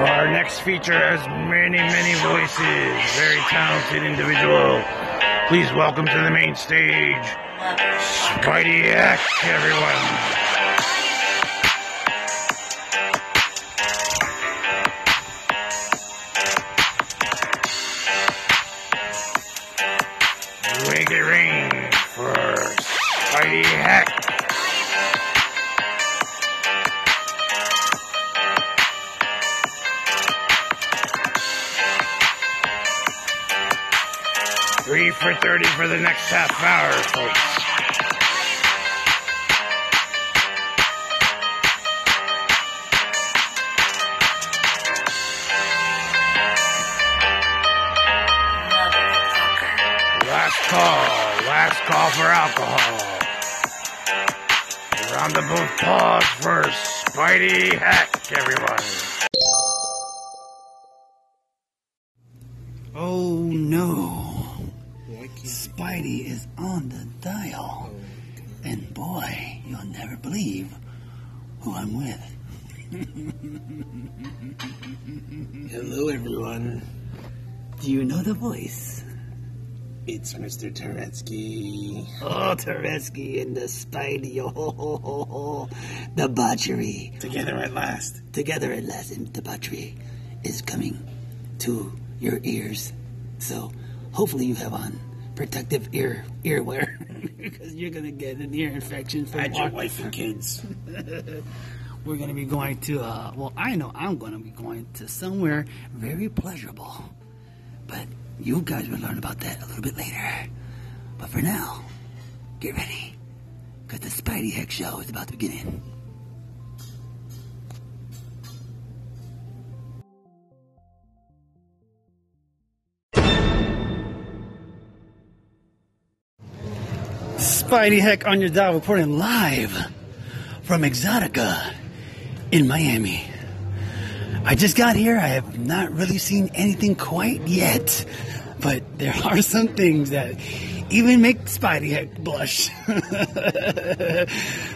Our next feature has many voices. Very talented individual. Please welcome to the main stage, Spidey Hek, everyone. For 30 for the next half hour, folks. Last call for alcohol. Round of applause for Spidey Hek, everyone. Oh no. Spidey is on the dial, and boy, you'll never believe who I'm with. Hello, everyone. Do you know the voice? It's Mr. Turetsky. Oh, Turetsky and the Spidey. Oh, debauchery. Together at last. Together at last, and debauchery is coming to your ears. So, hopefully you have on protective earwear because you're gonna get an ear infection from your wife and kids. We're gonna be going to well, I know I'm gonna be going to somewhere very pleasurable, but you guys will learn about that a little bit later. But for now, get ready because the Spidey Hek show is about to begin. Spidey Hek on your dial, reporting live from Exotica in Miami. I just got here. I have not really seen anything quite yet, but there are some things that even make Spidey Hek blush.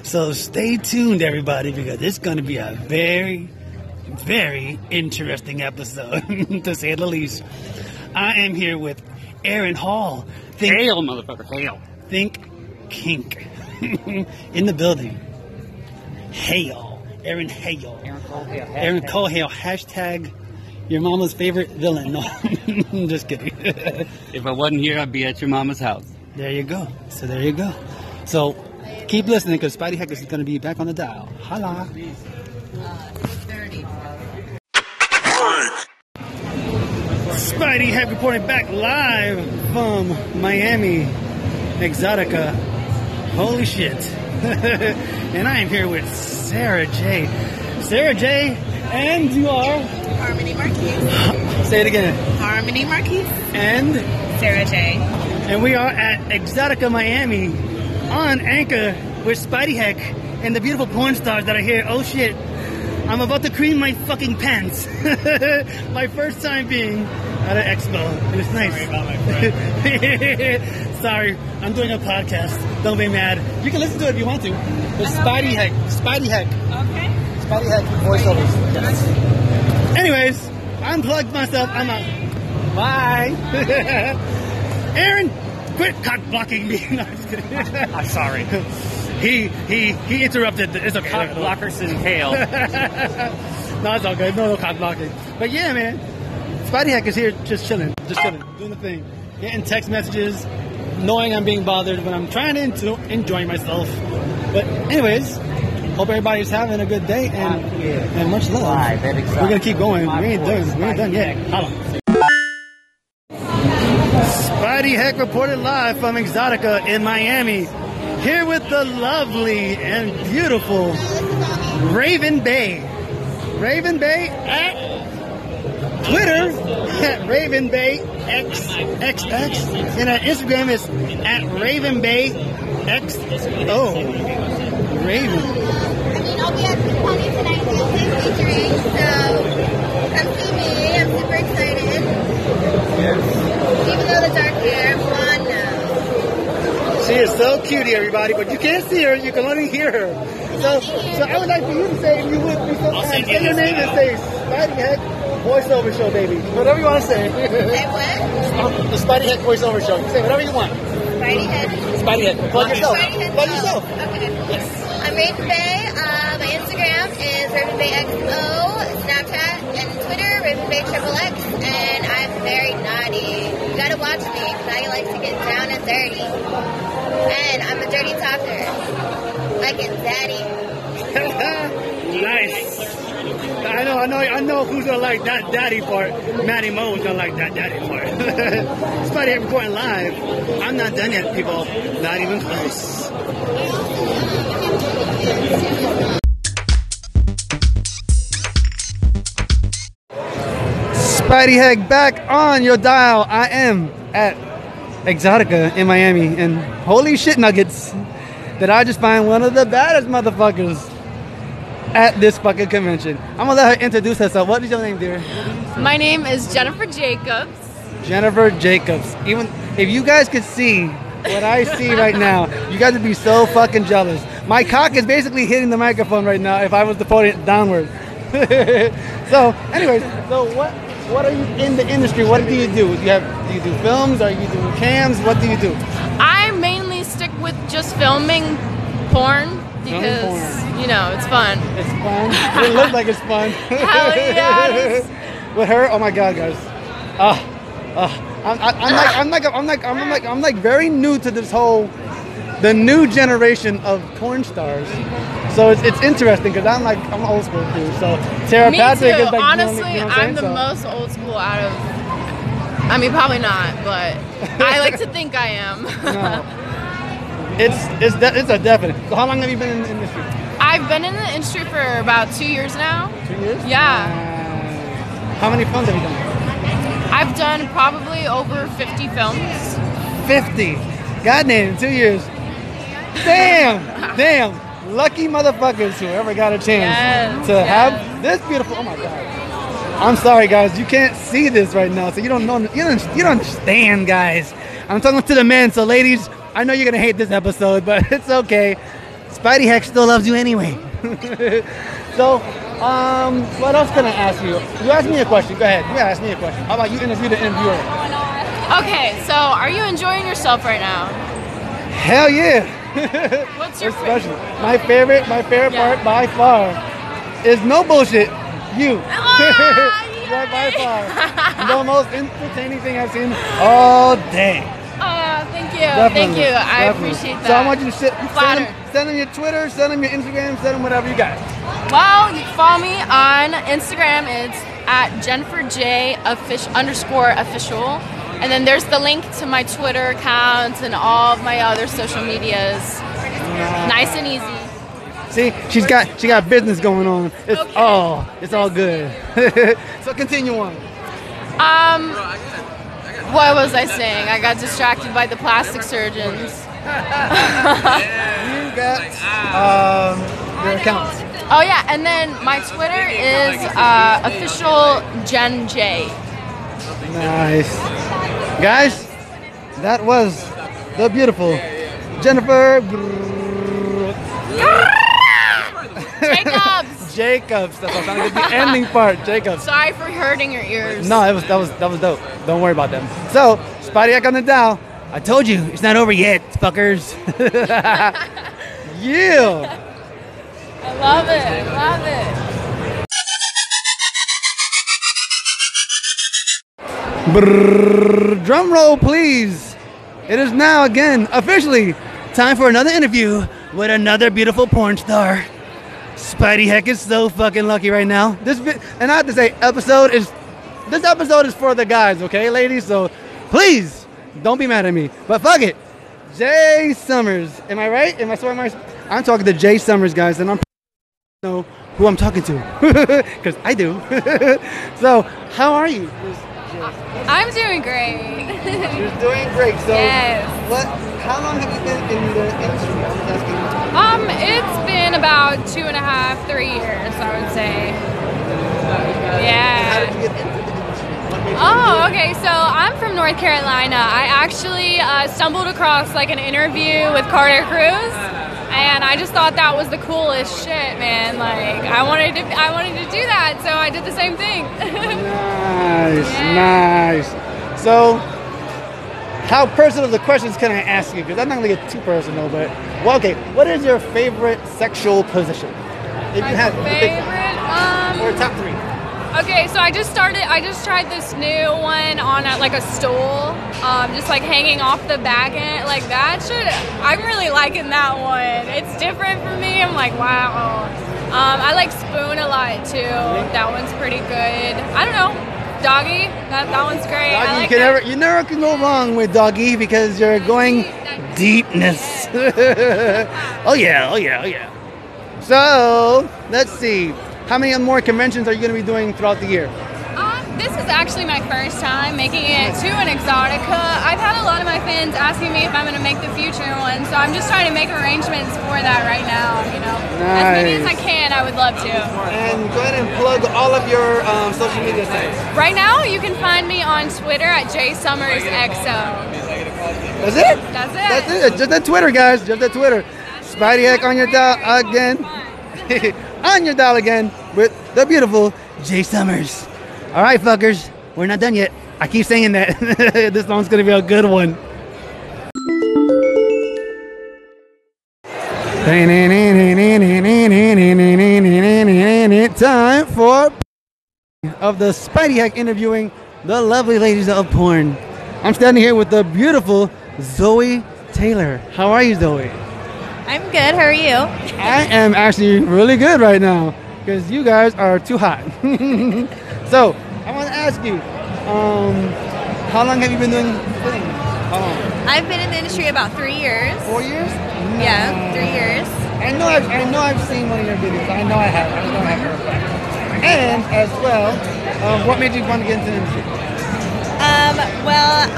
So stay tuned, everybody, because it's going to be a very interesting episode, to say the least. I am here with Aaron Hale. Hale, motherfucker, Hale. Think Kink in the building. Hale, Aaron Hale, Aaron Cole Hale. Hashtag your mama's favorite villain. No, I'm just kidding. If I wasn't here, I'd be at your mama's house. There you go. So there you go. So keep listening because Spidey Hek is going to be back on the dial. Holla. Spidey Hek reporting back live from Miami, Exotica. Holy shit. And I am here with Sarah J. Sarah J, and you are? Harmony Marquis. Say it again. Harmony Marquis. And? Sarah J. And we are at Exotica Miami on Anchor with Spidey Hek and the beautiful porn stars that are here. Oh shit. I'm about to cream my fucking pants. My first time being at an expo. It was nice. Sorry about my friend. Sorry, I'm doing a podcast. Don't be mad. You can listen to it if you want to. There's Spidey Hek. Spidey Hek. Okay. Spidey Hek voiceovers. Yes. Anyways, I unplugged myself. Bye. I'm out. Bye. Bye. Aaron, quit cock blocking me. No, I'm just kidding. I'm sorry. He interrupted. It's okay. Cock blockers in hell. No, it's all good. No cock blocking. But yeah, man. Spidey Hek is here just chilling. Just chilling. Doing the thing. Getting text messages. Knowing I'm being bothered, but I'm trying to enjoy myself. But anyways, hope everybody's having a good day and much love. We're gonna keep going. We ain't done yet. Spidey Hek reported live from Exotica in Miami, here with the lovely and beautiful Raven Bay. Raven Bay at Twitter. At Raven Bay XX, and our Instagram is at Raven Bay XO. Raven. I mean, I'll be at Honey tonight too, featuring, so come see me. I'm super excited. Yes. Even though the dark hair, blonde now. She is so cutie, everybody, but you can't see her. You can only hear her. So I would like for you to say, if you would be so kind, say your name and say. Spidey Hek voiceover show, baby. Whatever you want to say. Say what? The Spidey Hek voiceover show. You say whatever you want. Spidey Hek. Spidey Hek. Plug yourself. Plug yourself. Okay. Yes. I'm Raven Bay. My Instagram is Raven Bay XO. Snapchat and Twitter Raven Bay XXX. And I'm very naughty. You gotta watch me because I like to get down and dirty. And I'm a dirty talker. Like it's daddy. Nice. I know who's gonna like that daddy part. Maddie Mo's gonna like that daddy part. Spidey Hek recording live. I'm not done yet, people. Not even close. Spidey Hek back on your dial. I am at Exotica in Miami, and holy shit nuggets, did I just find one of the baddest motherfuckers at this fucking convention. I'm gonna let her introduce herself. What is your name, dear? My name is Jennifer Jacobs. Jennifer Jacobs. Even if you guys could see what I see right now, you guys would be so fucking jealous. My cock is basically hitting the microphone right now if I was to fold it downward. So, anyways, so what are you in the industry? What do you do? Do you do films? Are you doing cams? What do you do? I mainly stick with just filming porn because you know, it's fun. It's fun. It looks like it's fun. Hell yeah! With her, oh my god, guys. I'm like very new to this whole, the new generation of porn stars. So it's interesting because I'm old school too. So Sarah Me Patrick too. Is like honestly, you know what I'm the so, most old school out of. I mean, probably not, but I like to think I am. No. It's a definite. So how long have you been in the industry? I've been in the industry for about 2 years now. 2 years? Yeah. How many films have you done? I've done probably over 50 films. 50? Goddamn, 2 years. Damn! Damn! Lucky motherfuckers whoever got a chance to have this beautiful... Oh my god. I'm sorry guys, you can't see this right now, so you don't know... You don't understand, guys. I'm talking to the men, so ladies, I know you're gonna hate this episode, but it's okay. Spidey Hek still loves you anyway. So, what else can I ask you? You asked me a question. Go ahead. You ask me a question. How about you interview the interviewer? Okay, so are you enjoying yourself right now? Hell yeah. What's your favorite? My favorite part by far is no bullshit. You. Oh, right by far. The most entertaining thing I've seen all day. Thank you. Definitely. Thank you. I appreciate that. So I want you to send them your Twitter, send them your Instagram, send them whatever you got. Well, you can follow me on Instagram. It's at Jennifer J _official. And then there's the link to my Twitter accounts and all of my other social medias. Nice and easy. See, she got business going on. It's okay. It's all good. So continue on. What was I saying? I got distracted by the plastic surgeons. You got your accounts. Oh yeah, and then my Twitter is official Jen J. Nice. Guys, that was the beautiful Jennifer Jacobs. Jacobs, that's what I'm the ending part. Jacobs. Sorry for hurting your ears. No, that was dope. Don't worry about them. So, Spidey Hek on the dial. I told you, it's not over yet, fuckers. Yeah. I love it. Brrr, drum roll, please. It is now again officially time for another interview with another beautiful porn star. Spidey Hek is so fucking lucky right now. This episode is for the guys, okay, ladies? So please don't be mad at me. But fuck it, Jay Summers. Am I right? I'm talking to Jay Summers, guys, and I know who I'm talking to because I do. So how are you? I'm doing great. You're doing great. So yes. How long have you been in the industry? I was asking you. It's been about 2.5, 3 years, I would say. Yeah. How did you get into the industry? Oh, okay. So I'm from North Carolina. I actually stumbled across like an interview with Carter Cruz, And I just thought that was the coolest shit, man. Like, I wanted to do that, so I did the same thing. Nice, yeah. Nice. So, how personal the questions can I ask you? Because I'm not gonna get too personal, but well, okay. What is your favorite sexual position? If you have favorite, or top three. Okay, so I just tried this new one on like a stool, just like hanging off the back end, like that shit, I'm really liking that one. It's different for me, I'm like, wow. I like spoon a lot too, that one's pretty good. I don't know, doggy, that one's great. Doggy, I like you never can go wrong with doggy because you're going deepness. Yeah. Oh yeah. So, let's see. How many more conventions are you going to be doing throughout the year? This is actually my first time making it to an Exotica. I've had a lot of my fans asking me if I'm going to make the future one, so I'm just trying to make arrangements for that right now, you know. Nice. As many as I can, I would love to. And go ahead and plug all of your social media sites. Right now, you can find me on Twitter at Jay Summers XO. That's it? That's it. That's it. Just that Twitter, guys. Just that Twitter. Spidey Hek on your dial again. On your dial again with the beautiful Jay Summers. All right, fuckers, we're not done yet. I keep saying that. This song's gonna be a good one. Time for of the Spidey Hek interviewing the lovely ladies of porn. I'm standing here with the beautiful Zoe Taylor. How are you, Zoe? I'm good. How are you? I am actually really good right now because you guys are too hot. So I want to ask you, how long have you been doing filming? How long? I've been in the industry about 3 years. 4 years? No. Yeah, 3 years. I know I've seen one of your videos. I know I have. And as well, what made you want to get into the industry? Well,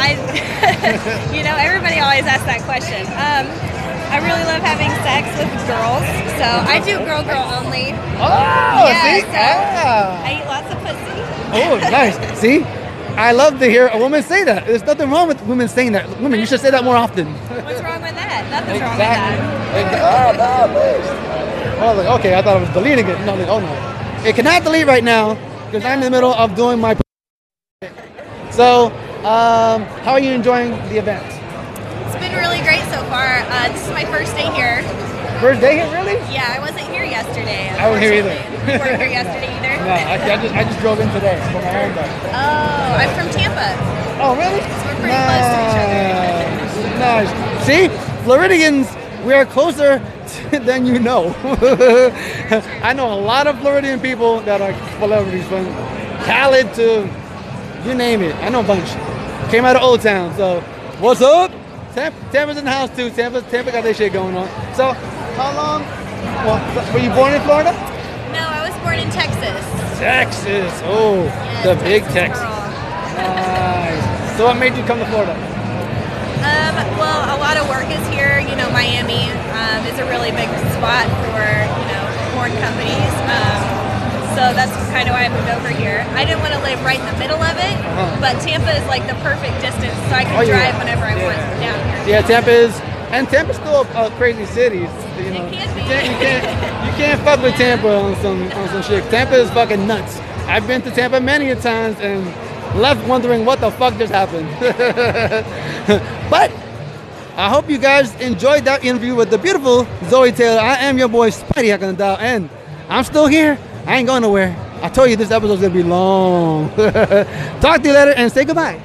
you know, everybody always asks that question. I really love having sex with girls, so I do girl only. Oh, yeah, see? So I eat lots of pussy. Oh, nice. See? I love to hear a woman say that. There's nothing wrong with women saying that. Women, you should say that more often. What's wrong with that? Nothing's wrong with that. Oh, no, I was like, okay, I thought I was deleting it. No, oh no. It cannot delete right now because I'm in the middle of doing my. So, how are you enjoying the event? It's been really great so far. This is my first day here. First day here, really? Yeah, I wasn't here yesterday. I wasn't here either. You weren't here yesterday either? No, I just drove in today from my own bike. Oh, I'm from Tampa. Oh, really? So we're pretty close to each other. Nice. See? Floridians, we are closer than you know. I know a lot of Floridian people that are celebrities, from Khalid to you name it. I know a bunch. Came out of Old Town, so what's up? Tampa's in the house too. Tampa got their shit going on. So, how long? Well, were you born in Florida? No, I was born in Texas. Texas, oh, yes, the big Texas. Nice. So, what made you come to Florida? Well, a lot of work is here. You know, Miami is a really big spot for porn companies. So that's kind of why I moved over here. I didn't want to live right in the middle of it, but Tampa is like the perfect distance, so I can drive whenever I want down here. Yeah, Tampa's still a crazy city. It can be. You can't fuck with Tampa on some shit. Tampa is fucking nuts. I've been to Tampa many a times and left wondering what the fuck just happened. But I hope you guys enjoyed that interview with the beautiful Zoe Taylor. I am your boy Spidey Hek on the dial, and I'm still here. I ain't going nowhere. I told you this episode's gonna be long. Talk to you later and say goodbye.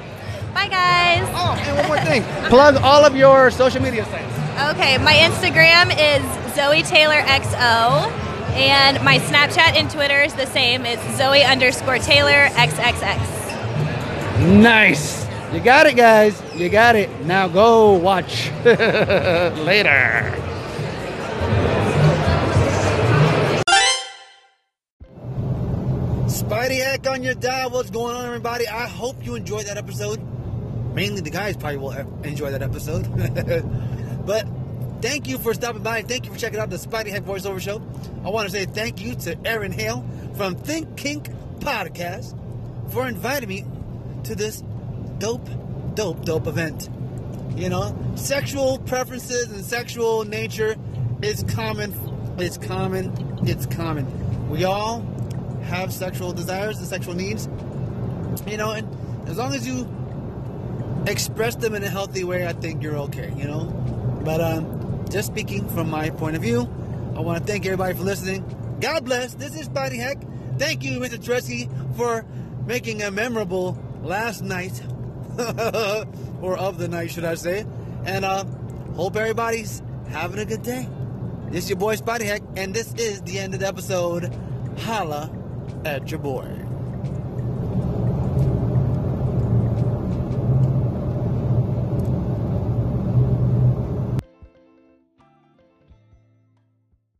Bye, guys. Oh, and one more thing. Plug all of your social media sites. Okay, my Instagram is Zoe Taylor XO, and my Snapchat and Twitter is the same. It's Zoe_Taylor XXX. Nice. You got it, guys. You got it. Now go watch. Later. Spidey Hek on your dial. What's going on, everybody? I hope you enjoyed that episode. Mainly the guys probably will enjoy that episode. But thank you for stopping by. Thank you for checking out the Spidey Hek voiceover show. I want to say thank you to Aaron Hale from Think Kink Podcast for inviting me to this dope event. You know, sexual preferences and sexual nature It's common. It's common. It's common. We all have sexual desires and sexual needs. You know, and as long as you express them in a healthy way, I think you're okay, you know. But just speaking from my point of view, I want to thank everybody for listening. God bless. This is Spidey Hek. Thank you, Mr. Tresky, for making a memorable last night, or of the night, should I say. And hope everybody's having a good day. This is your boy Spidey Hek, and this is the end of the episode. Holla at your boy.